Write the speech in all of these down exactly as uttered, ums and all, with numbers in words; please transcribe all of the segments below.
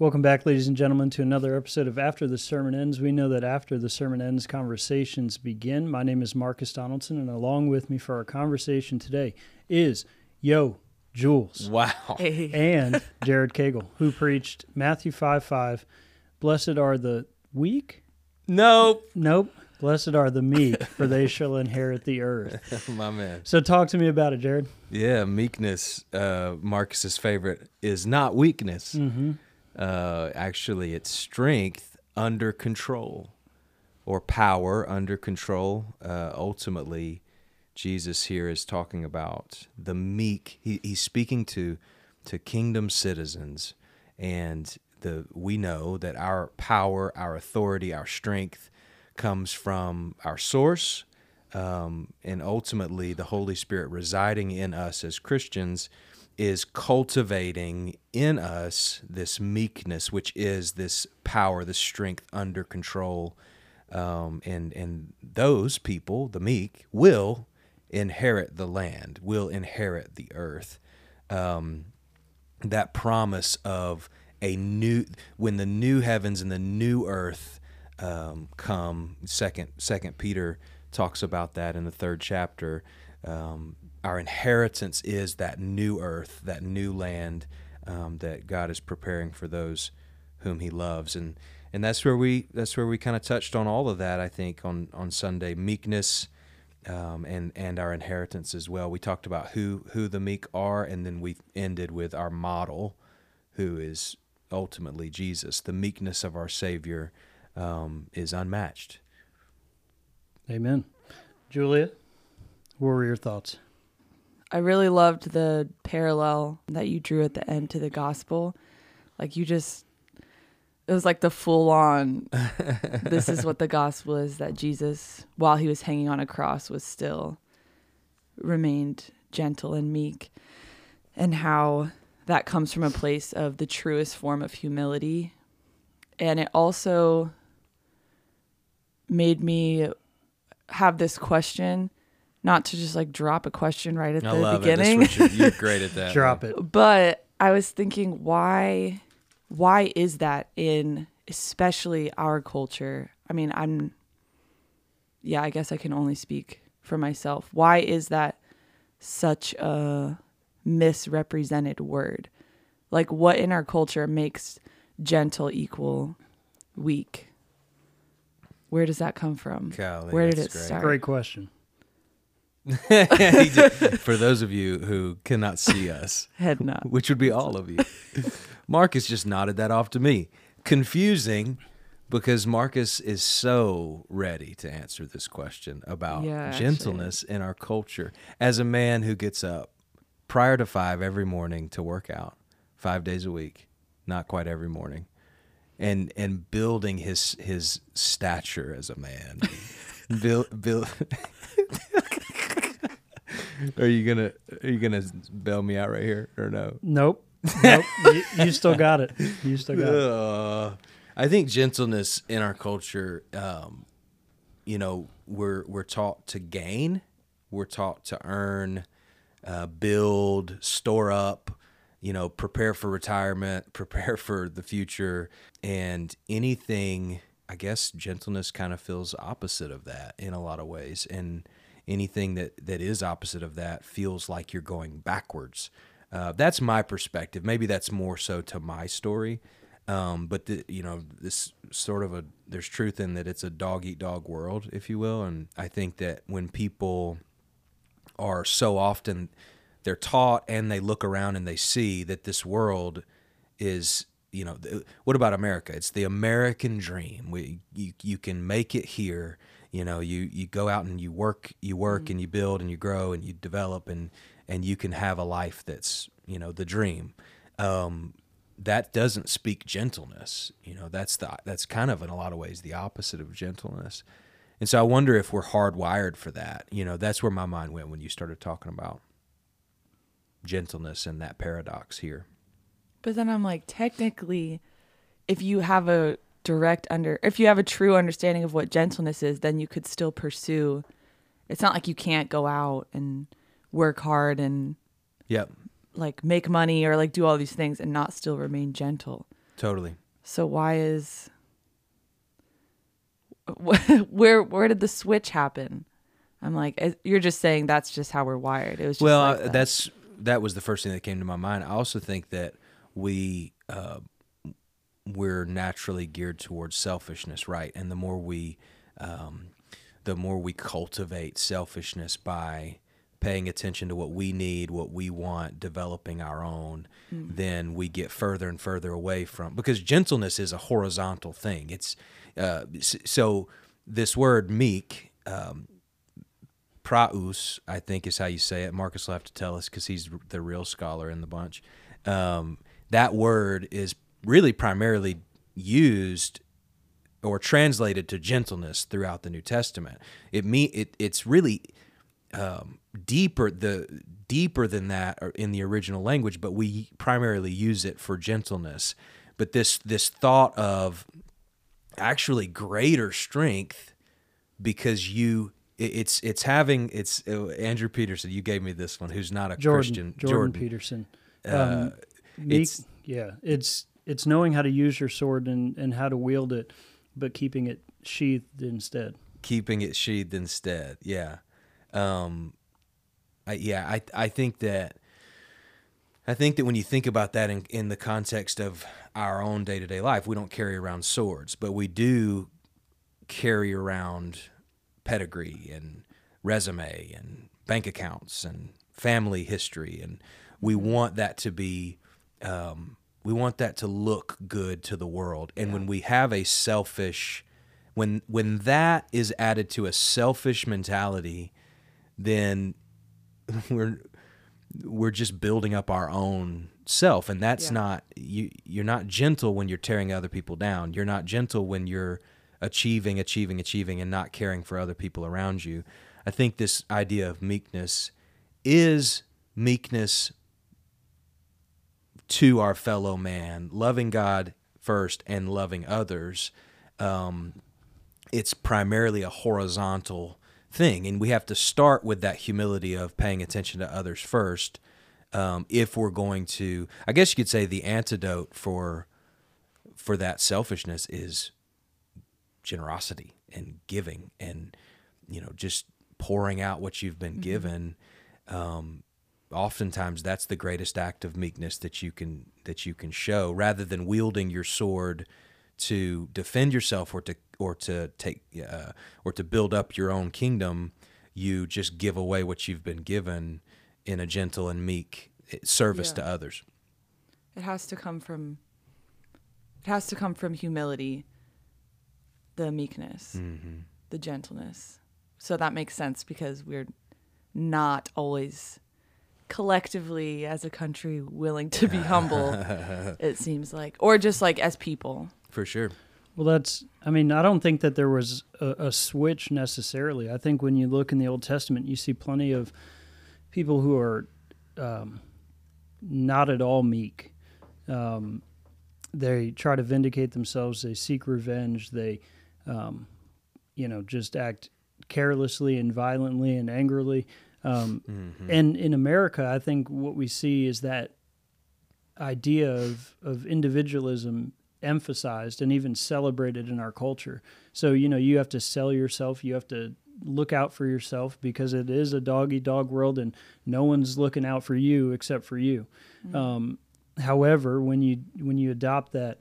Welcome back, ladies and gentlemen, to another episode of After the Sermon Ends. We know that after the sermon ends, conversations begin. My name is Marcus Donaldson, and along with me for our conversation today is Yo Jules. Wow. Hey. And Jared Cagle, who preached Matthew five five, blessed are the weak. Nope. Nope. Blessed are the meek, for they shall inherit the earth. My man. So talk to me about it, Jared. Yeah, meekness, uh, Marcus's favorite, is not weakness. Mm-hmm. Uh, actually, it's strength under control, or power under control. Uh, ultimately, Jesus here is talking about the meek. He, he's speaking to to kingdom citizens, and the we know that our power, our authority, our strength comes from our source, um, and ultimately, the Holy Spirit residing in us as Christians is cultivating in us this meekness, which is this power, this strength under control. Um, and, and those people, the meek, will inherit the land, will inherit the earth. Um, that promise of a new, when the new heavens and the new earth um, come, second, second Peter talks about that in the third chapter. Um, our inheritance is that new earth, that new land um, that God is preparing for those whom He loves, and and that's where we that's where we kind of touched on all of that. I think on on Sunday, meekness um, and and our inheritance as well. We talked about who who the meek are, and then we ended with our model, who is ultimately Jesus. The meekness of our Savior um, is unmatched. Amen. Juliet, what were your thoughts? I really loved the parallel that you drew at the end to the gospel. Like you just, it was like the full on, this is what the gospel is, that Jesus, while he was hanging on a cross, was still remained gentle and meek, and how that comes from a place of the truest form of humility. And it also made me have this question. Not to just like drop a question right at I the love beginning. It. You're, you're great at that. Drop man. It. But I was thinking, why, why is that in especially our culture? I mean, I'm, yeah, I guess I can only speak for myself. Why is that such a misrepresented word? Like, what in our culture makes gentle equal weak? Where does that come from? Golly, Where did it great. start? Great question. For those of you who cannot see us, head nod, which would be all of you, Marcus just nodded that off to me. Confusing, because Marcus is so ready to answer this question about yeah, gentleness actually. in our culture. As a man who gets up prior to five every morning to work out five days a week, not quite every morning, and and building his his stature as a man, build build. Are you gonna are you gonna bail me out right here or no? Nope. Nope. you, you still got it. You still got uh, it. I think gentleness in our culture, um, you know, we're we're taught to gain, we're taught to earn, uh, build, store up, you know, prepare for retirement, prepare for the future, and anything. I guess gentleness kind of feels opposite of that in a lot of ways, and anything that, that is opposite of that feels like you're going backwards. Uh, that's my perspective. Maybe that's more so to my story, um, but the, you know, this sort of a there's truth in that it's a dog eat dog world, if you will. And I think that when people are so often they're taught and they look around and they see that this world is. You know, what about America? It's the American dream. We, you, you can make it here. You know, you, you go out and you work, you work mm-hmm. and you build and you grow and you develop and, and you can have a life that's, you know, the dream. Um, that doesn't speak gentleness. You know, that's the, that's kind of in a lot of ways the opposite of gentleness. And so I wonder if we're hardwired for that. You know, that's where my mind went when you started talking about gentleness and that paradox here. But then I'm like, technically, if you have a direct under, if you have a true understanding of what gentleness is, then you could still pursue. It's not like you can't go out and work hard and, yep. like make money or like do all these things and not still remain gentle. Totally. So why is, where where did the switch happen? I'm like, you're just saying that's just how we're wired. It was just well, like that. that's that was the first thing that came to my mind. I also think that we uh, we're naturally geared towards selfishness, right? And the more we um, the more we cultivate selfishness by paying attention to what we need, what we want, developing our own, mm. then we get further and further away from, because gentleness is a horizontal thing. It's uh, so this word meek. Um, Praus, I think, is how you say it. Marcus will have to tell us because he's the real scholar in the bunch. Um, that word is really primarily used or translated to gentleness throughout the New Testament. It mean it. It's really um, deeper the deeper than that in the original language, but we primarily use it for gentleness. But this this thought of actually greater strength because you. It's it's having it's uh, Andrew Peterson. You gave me this one. Who's not a Jordan, Christian? Jordan, Jordan. Peterson. Uh, um, meek, it's yeah. It's it's knowing how to use your sword and, and how to wield it, but keeping it sheathed instead. Keeping it sheathed instead. Yeah, um, I, yeah. I I think that I think that when you think about that in in the context of our own day to day life, we don't carry around swords, but we do carry around pedigree and resume and bank accounts and family history, and we want that to be um, we want that to look good to the world. And yeah. when we have a selfish when when that is added to a selfish mentality, then we're we're just building up our own self, and that's yeah. not you you're not gentle when you're tearing other people down. You're not gentle when you're achieving, achieving, achieving, and not caring for other people around you. I think this idea of meekness is meekness to our fellow man, loving God first and loving others. Um, it's primarily a horizontal thing, and we have to start with that humility of paying attention to others first um, if we're going to... I guess you could say the antidote for for that selfishness is generosity and giving, and you know, just pouring out what you've been mm-hmm. given. Um, oftentimes, that's the greatest act of meekness that you can that you can show, rather than wielding your sword to defend yourself or to or to take uh, or to build up your own kingdom. You just give away what you've been given in a gentle and meek service yeah. to others. It has to come from. It has to come from humility. The meekness, mm-hmm. the gentleness. So that makes sense because we're not always collectively as a country willing to be humble, it seems like, or just like as people. For sure. Well, that's, I mean, I don't think that there was a, a switch necessarily. I think when you look in the Old Testament, you see plenty of people who are um, not at all meek. Um, they try to vindicate themselves. They seek revenge. They... Um, you know, just act carelessly and violently and angrily. Um, mm-hmm. And in America, I think what we see is that idea of, of individualism emphasized and even celebrated in our culture. So, you know, you have to sell yourself. You have to look out for yourself because it is a dog-eat-dog world and no one's looking out for you except for you. Mm-hmm. Um, however, when you when you adopt that,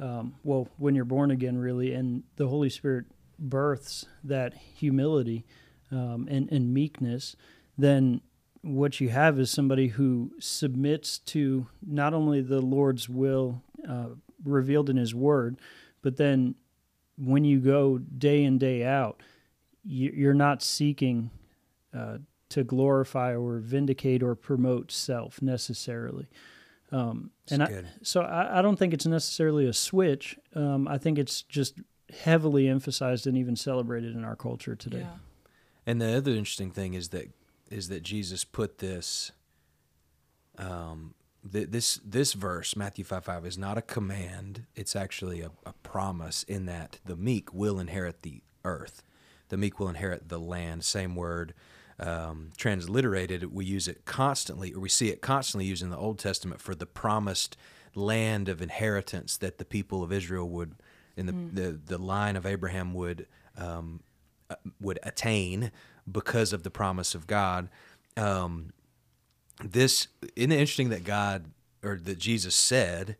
Um, well, when you're born again, really, and the Holy Spirit births that humility um, and, and meekness, then what you have is somebody who submits to not only the Lord's will uh, revealed in His Word, but then when you go day in, day out, you're not seeking uh, to glorify or vindicate or promote self necessarily. Um, and I, so I, I don't think it's necessarily a switch. Um, I think it's just heavily emphasized and even celebrated in our culture today. Yeah. And the other interesting thing is that is that Jesus put this um, th- this this verse, Matthew five five, is not a command. It's actually a, a promise in that the meek will inherit the earth. The meek will inherit the land. Same word. Um, transliterated, we use it constantly, or we see it constantly used in the Old Testament for the promised land of inheritance that the people of Israel would, in the mm. the, the line of Abraham would um, uh, would attain because of the promise of God. Um, this isn't it interesting that God or that Jesus said,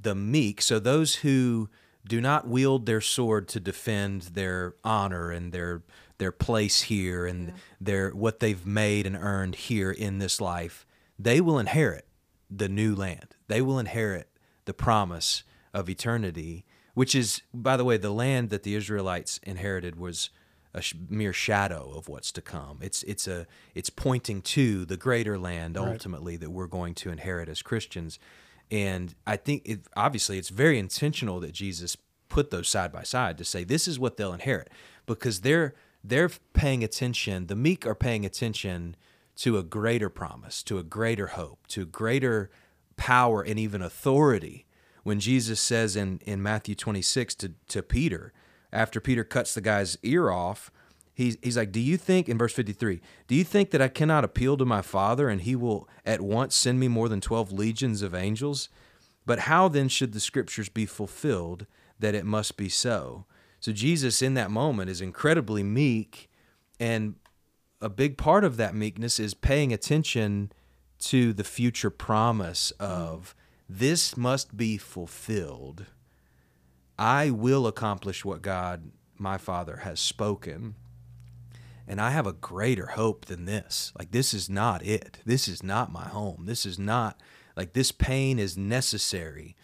"The meek," so those who do not wield their sword to defend their honor and their their place here and yeah. their what they've made and earned here in this life, they will inherit the new land. They will inherit the promise of eternity, which is, by the way, the land that the Israelites inherited was a sh- mere shadow of what's to come. It's it's a it's pointing to the greater land ultimately right. that we're going to inherit as Christians. And I think, it, obviously, it's very intentional that Jesus put those side by side to say this is what they'll inherit, because they're they're paying attention. The meek are paying attention to a greater promise, to a greater hope, to greater power and even authority. When Jesus says in, in Matthew twenty-six to, to Peter, after Peter cuts the guy's ear off, he's, he's like, do you think, in verse fifty-three, do you think that I cannot appeal to my Father and he will at once send me more than twelve legions of angels? But how then should the scriptures be fulfilled that it must be so? So Jesus in that moment is incredibly meek, and a big part of that meekness is paying attention to the future promise of this must be fulfilled. I will accomplish what God, my Father, has spoken, and I have a greater hope than this. Like, this is not it. This is not my home. This is not, like, this pain is necessary.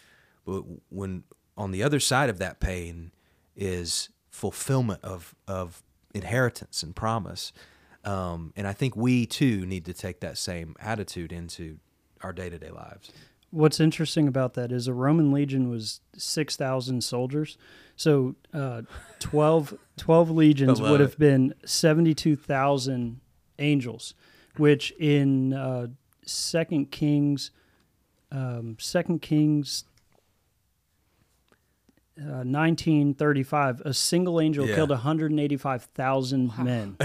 But when on the other side of that pain is fulfillment of, of inheritance and promise. Um, and I think we, too, need to take that same attitude into our day-to-day lives. What's interesting about that is a Roman legion was six thousand soldiers. So uh, twelve, twelve legions would have it. been seventy-two thousand angels, which in uh, Second Kings, um, Second Kings Uh, nineteen thirty-five, a single angel yeah. killed one hundred eighty-five thousand wow. men.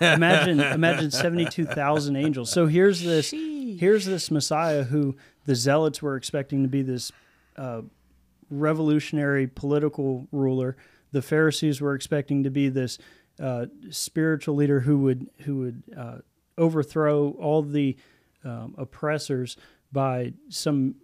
Imagine, imagine seventy-two thousand angels. So here's this, Sheesh. here's this Messiah who the zealots were expecting to be this uh, revolutionary political ruler. The Pharisees were expecting to be this uh, spiritual leader who would who would uh, overthrow all the um, oppressors by some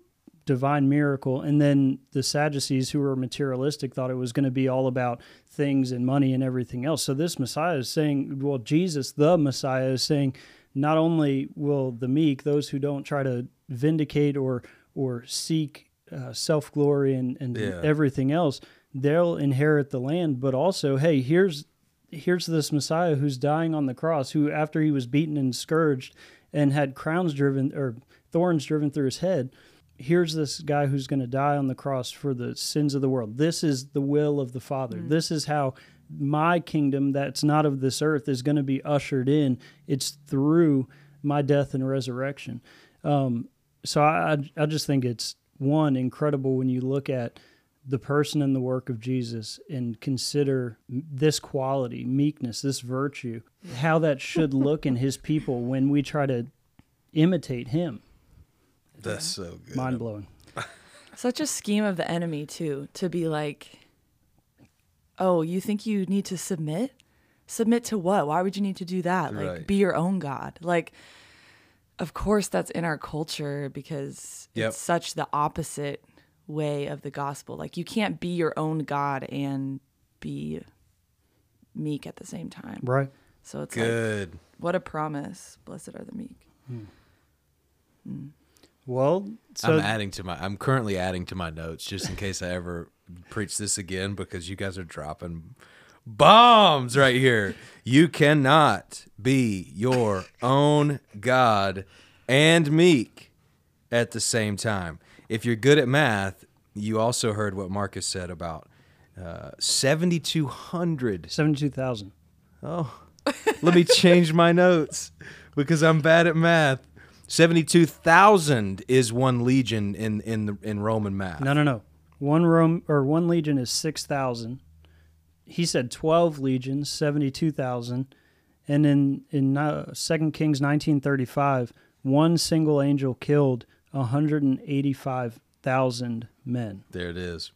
divine miracle. And then the Sadducees, who were materialistic, thought it was going to be all about things and money and everything else. So this Messiah is saying, well, Jesus, the Messiah, is saying, not only will the meek, those who don't try to vindicate or or seek uh, self-glory and, and yeah. everything else, they'll inherit the land, but also, hey, here's here's this Messiah who's dying on the cross, who after he was beaten and scourged and had crowns driven or thorns driven through his head, here's this guy who's going to die on the cross for the sins of the world. This is the will of the Father. Mm. This is how my kingdom that's not of this earth is going to be ushered in. It's through my death and resurrection. Um, so I, I just think it's, one, incredible when you look at the person and the work of Jesus and consider this quality, meekness, this virtue, how that should look in his people when we try to imitate him. That's so good. Mind-blowing. Such a scheme of the enemy, too, to be like, oh, you think you need to submit? Submit to what? Why would you need to do that? Like, right. be your own God. Like, of course that's in our culture because yep. it's such the opposite way of the gospel. Like, you can't be your own God and be meek at the same time. Right. So it's good. Like, what a promise. Blessed are the meek. Hmm. Mm. Well, so I'm adding to my. I'm currently adding to my notes just in case I ever preach this again, because you guys are dropping bombs right here. You cannot be your own God and meek at the same time. If you're good at math, you also heard what Marcus said about uh, seventy-two hundred, seventy-two thousand. Oh, let me change my notes because I'm bad at math. seventy-two thousand is one legion in in the, in Roman math. No, no, no. One Rome or one legion is six thousand. He said twelve legions, seventy-two thousand. And in in uh, Second Kings nineteen thirty-five, one single angel killed one hundred eighty-five thousand men. There it is.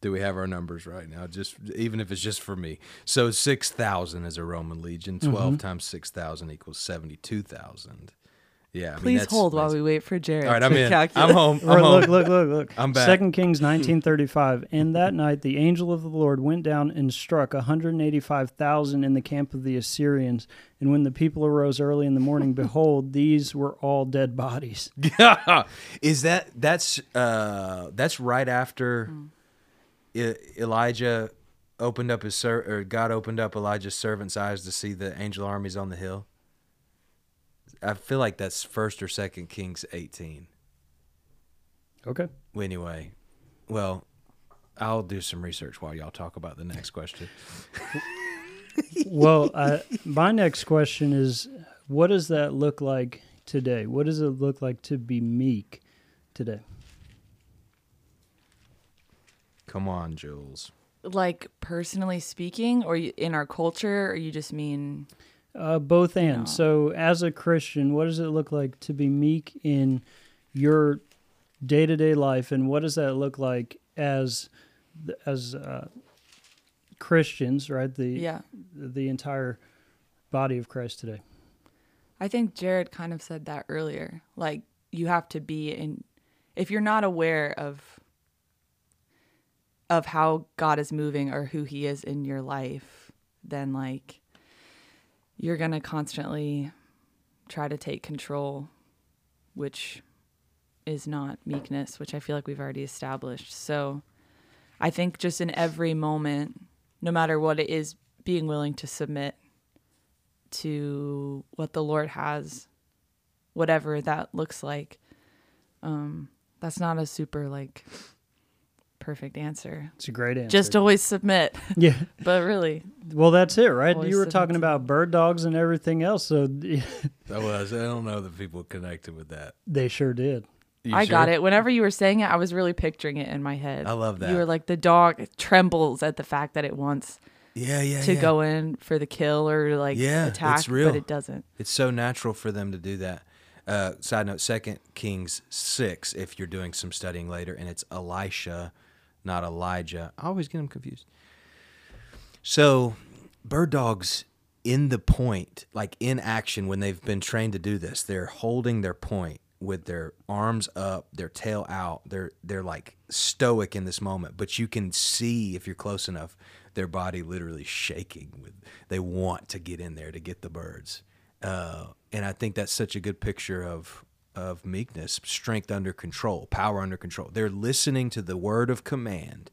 Do we have our numbers right now? Just even if it's just for me. So six thousand is a Roman legion. twelve mm-hmm. times six thousand equals seventy-two thousand. Yeah. I Please mean, that's, hold that's, while we wait for Jared. All right, I'm in. Calculate. I'm home. I'm right, home. Look, look, look, look. I'm back. Second Kings nineteen thirty-five. And that night the angel of the Lord went down and struck one hundred eighty-five thousand in the camp of the Assyrians. And when the people arose early in the morning, behold, these were all dead bodies. Is that that's uh, that's right after? Mm. Elijah opened up his ser- or God opened up Elijah's servant's eyes to see the angel armies on the hill. I feel like that's First or Second Kings eighteen. Okay. Anyway, well, I'll do some research while y'all talk about the next question. Well, I, my next question is, what does that look like today? What does it look like to be meek today? Come on, Jules. Like, personally speaking, or in our culture, or you just mean... Uh, both and. You know. So, as a Christian, what does it look like to be meek in your day-to-day life, and what does that look like as as uh, Christians, right? The yeah. the entire body of Christ today. I think Jared kind of said that earlier. Like, you have to be in... If you're not aware of... of how God is moving or who he is in your life, then like you're going to constantly try to take control, which is not meekness, which I feel like we've already established. So I think just in every moment, no matter what it is, being willing to submit to what the Lord has, whatever that looks like. Um, that's not a super like... perfect answer. It's a great answer. Just always submit. Yeah. But really. Well, that's it, right? You were talking about bird dogs and everything else. So that was, I don't know that people connected with that. They sure did. You I sure? got it. Whenever you were saying it, I was really picturing it in my head. I love that. You were like, the dog trembles at the fact that it wants yeah, yeah, to yeah. go in for the kill or like yeah, attack, it's real. But it doesn't. It's so natural for them to do that. Uh, side note, Second Kings six, if you're doing some studying later, and it's Elisha. Not Elijah. I always get them confused. So bird dogs in the point, like in action, when they've been trained to do this, they're holding their point with their arms up, their tail out. They're they're like stoic in this moment. But you can see, if you're close enough, their body literally shaking. With they want to get in there to get the birds. Uh, and I think that's such a good picture of... of meekness, strength under control, power under control. They're listening to the word of command.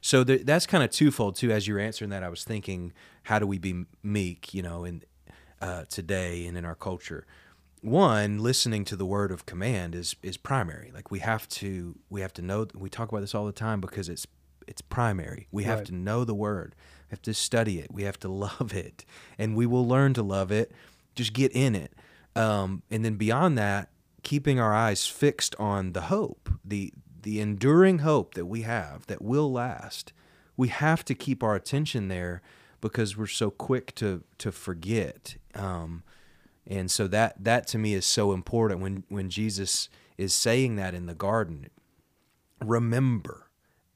So th- that's kind of twofold too. As you were answering that, I was thinking, how do we be meek, you know, in uh, today and in our culture? One, listening to the word of command is is primary. Like we have to, we have to know. We talk about this all the time because it's it's primary. We have right. to know the word. We have to study it. We have to love it, and we will learn to love it. Just get in it, um, and then beyond that, keeping our eyes fixed on the hope, the the enduring hope that we have that will last. We have to keep our attention there because we're so quick to to forget. Um, and so that that to me is so important when, when Jesus is saying that in the garden. Remember,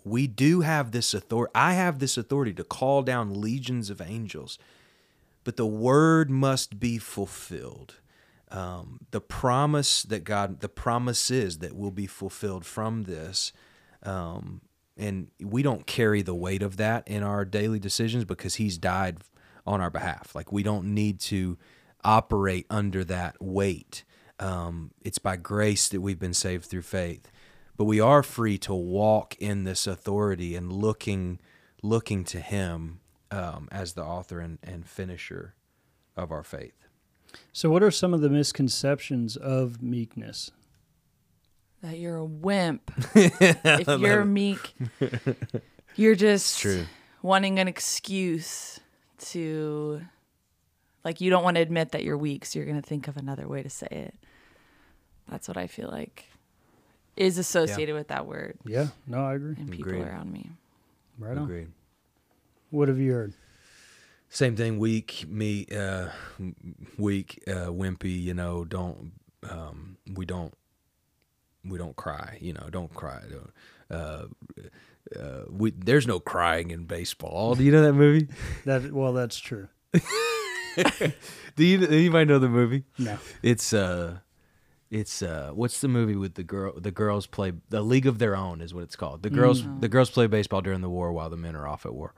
we do have this authority. I have this authority to call down legions of angels, but the word must be fulfilled. Um, the promise that God, the promises that will be fulfilled from this, um, and we don't carry the weight of that in our daily decisions because He's died on our behalf. Like we don't need to operate under that weight. Um, it's by grace that we've been saved through faith, but we are free to walk in this authority and looking, looking to Him um, as the author and, and finisher of our faith. So what are some of the misconceptions of meekness? That you're a wimp. If you're meek, you're just True. wanting an excuse to, like, you don't want to admit that you're weak, so you're going to think of another way to say it. That's what I feel like is associated yeah. with that word. Yeah, no, I agree. And people Agreed. around me. Right on. Agreed. What have you heard? Same thing, weak, me, uh, weak, uh, wimpy, you know, don't, um, we don't we don't cry, you know, don't cry. Don't, uh, uh, we, there's no crying in baseball. Do you know that movie? That well, that's true. Do you, anybody know the movie? No. It's uh, it's uh, what's the movie with the girl? The girls play A League of Their Own is what it's called. The girls, mm-hmm. the girls play baseball during the war while the men are off at war.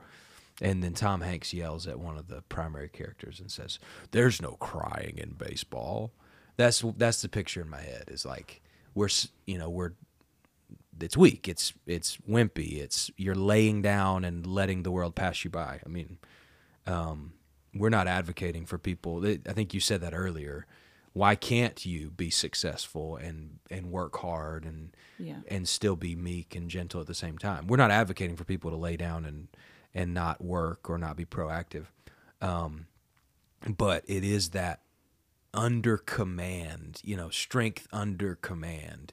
And then Tom Hanks yells at one of the primary characters and says, "There's no crying in baseball." That's that's the picture in my head. Is like we're you know we're it's weak. It's it's wimpy. It's you're laying down and letting the world pass you by. I mean, um, we're not advocating for people. I think you said that earlier. Why can't you be successful and, and work hard and yeah. and still be meek and gentle at the same time? We're not advocating for people to lay down and. and not work or not be proactive. Um, but it is that under command, you know, strength under command.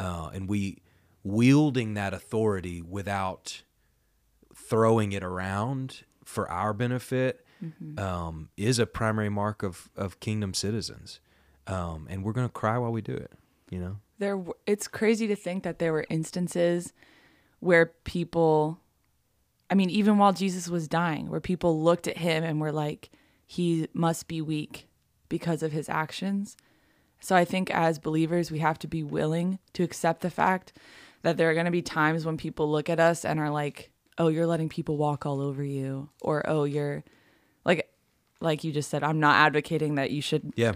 Uh, and we wielding that authority without throwing it around for our benefit mm-hmm. um, is a primary mark of, of kingdom citizens. Um, and we're going to cry while we do it, you know? There, it's crazy to think that there were instances where people... I mean, even while Jesus was dying, where people looked at him and were like, he must be weak because of his actions. So I think as believers, we have to be willing to accept the fact that there are going to be times when people look at us and are like, oh, you're letting people walk all over you. Or, oh, you're like, like you just said, I'm not advocating that you should yeah.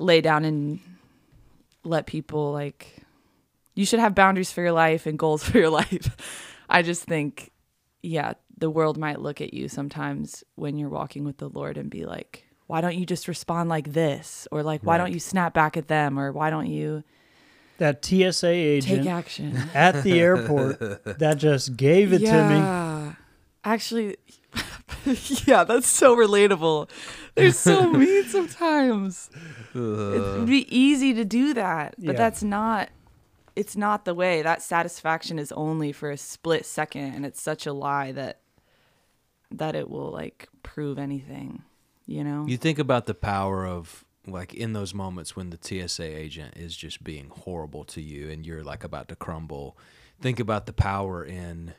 lay down and let people like, you should have boundaries for your life and goals for your life. I just think... yeah, the world might look at you sometimes when you're walking with the Lord and be like, why don't you just respond like this? Or like, why right. don't you snap back at them? Or why don't you... That T S A agent... take action. At the airport that just gave it yeah. to me. Actually, yeah, that's so relatable. They're so mean sometimes. Uh, it would be easy to do that, but yeah. that's not... it's not the way. That satisfaction is only for a split second, and it's such a lie that that it will like prove anything, you know? You think about the power of like in those moments when the T S A agent is just being horrible to you and you're like about to crumble. Think about the power in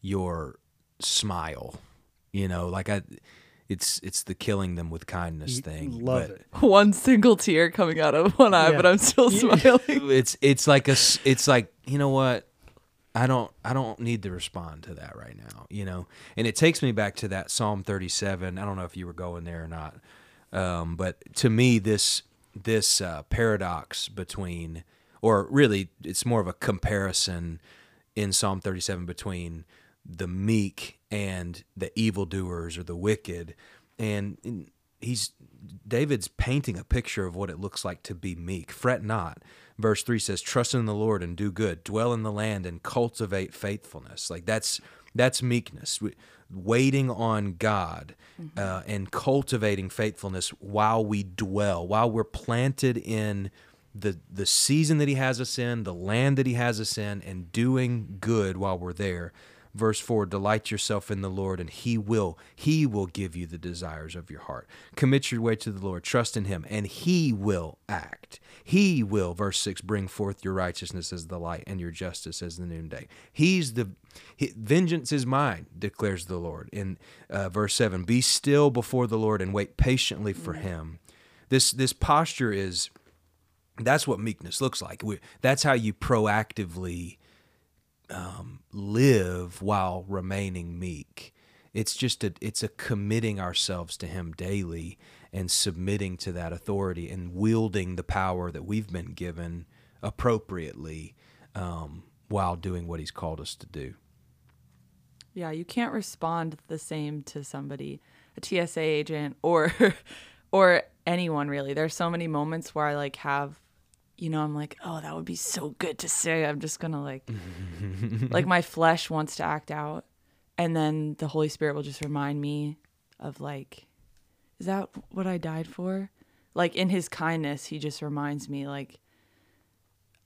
your smile, you know? Like I It's it's the killing them with kindness you thing. Love but it. One single tear coming out of one eye, yeah. but I'm still smiling. It's it's like a it's like you know what, I don't I don't need to respond to that right now, you know. And it takes me back to that Psalm thirty-seven. I don't know if you were going there or not, um, but to me this this uh, paradox between, or really it's more of a comparison in Psalm thirty-seven between the meek and the evildoers or the wicked. And he's David's painting a picture of what it looks like to be meek. Fret not. Verse three says, trust in the Lord and do good. Dwell in the land and cultivate faithfulness. Like that's that's meekness. Waiting on God mm-hmm. uh, and cultivating faithfulness while we dwell, while we're planted in the the season that he has us in, the land that he has us in, and doing good while we're there. Verse four, delight yourself in the Lord, and he will, he will give you the desires of your heart. Commit your way to the Lord, trust in him, and he will act. He will, verse six, bring forth your righteousness as the light and your justice as the noonday. He's the, he, vengeance is mine, declares the Lord. In uh, verse seven, be still before the Lord and wait patiently for him. This, this posture is, that's what meekness looks like. We, that's how you proactively Um, live while remaining meek. It's just a, it's a committing ourselves to him daily and submitting to that authority and wielding the power that we've been given appropriately um, while doing what he's called us to do. Yeah, you can't respond the same to somebody, a T S A agent or or anyone really. There's so many moments where I like have you know, I'm like, oh, that would be so good to say. I'm just going to like, like my flesh wants to act out. And then the Holy Spirit will just remind me of like, is that what I died for? Like in his kindness, he just reminds me like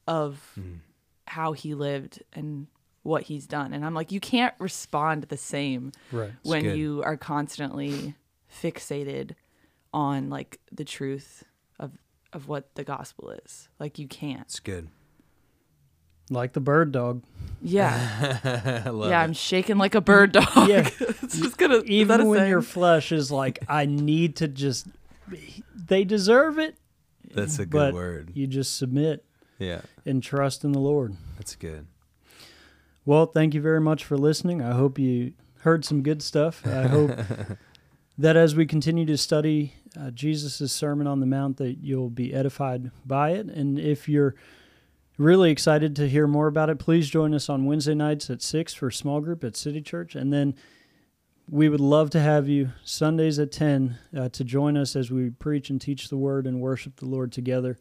of mm. how he lived and what he's done. And I'm like, you can't respond the same right. when you are constantly fixated on like the truth of of what the gospel is. Like you can't. It's good. Like the bird dog. Yeah. yeah, it. I'm shaking like a bird dog. Yeah. it's just gonna, Even when saying? your flesh is like, I need to just, they deserve it. That's a good word. You just submit yeah, and trust in the Lord. That's good. Well, thank you very much for listening. I hope you heard some good stuff. I hope that as we continue to study uh, Jesus' Sermon on the Mount, that you'll be edified by it. And if you're really excited to hear more about it, please join us on Wednesday nights at six for small group at City Church. And then we would love to have you Sundays at ten uh, to join us as we preach and teach the Word and worship the Lord together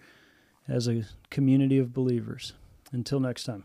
as a community of believers. Until next time.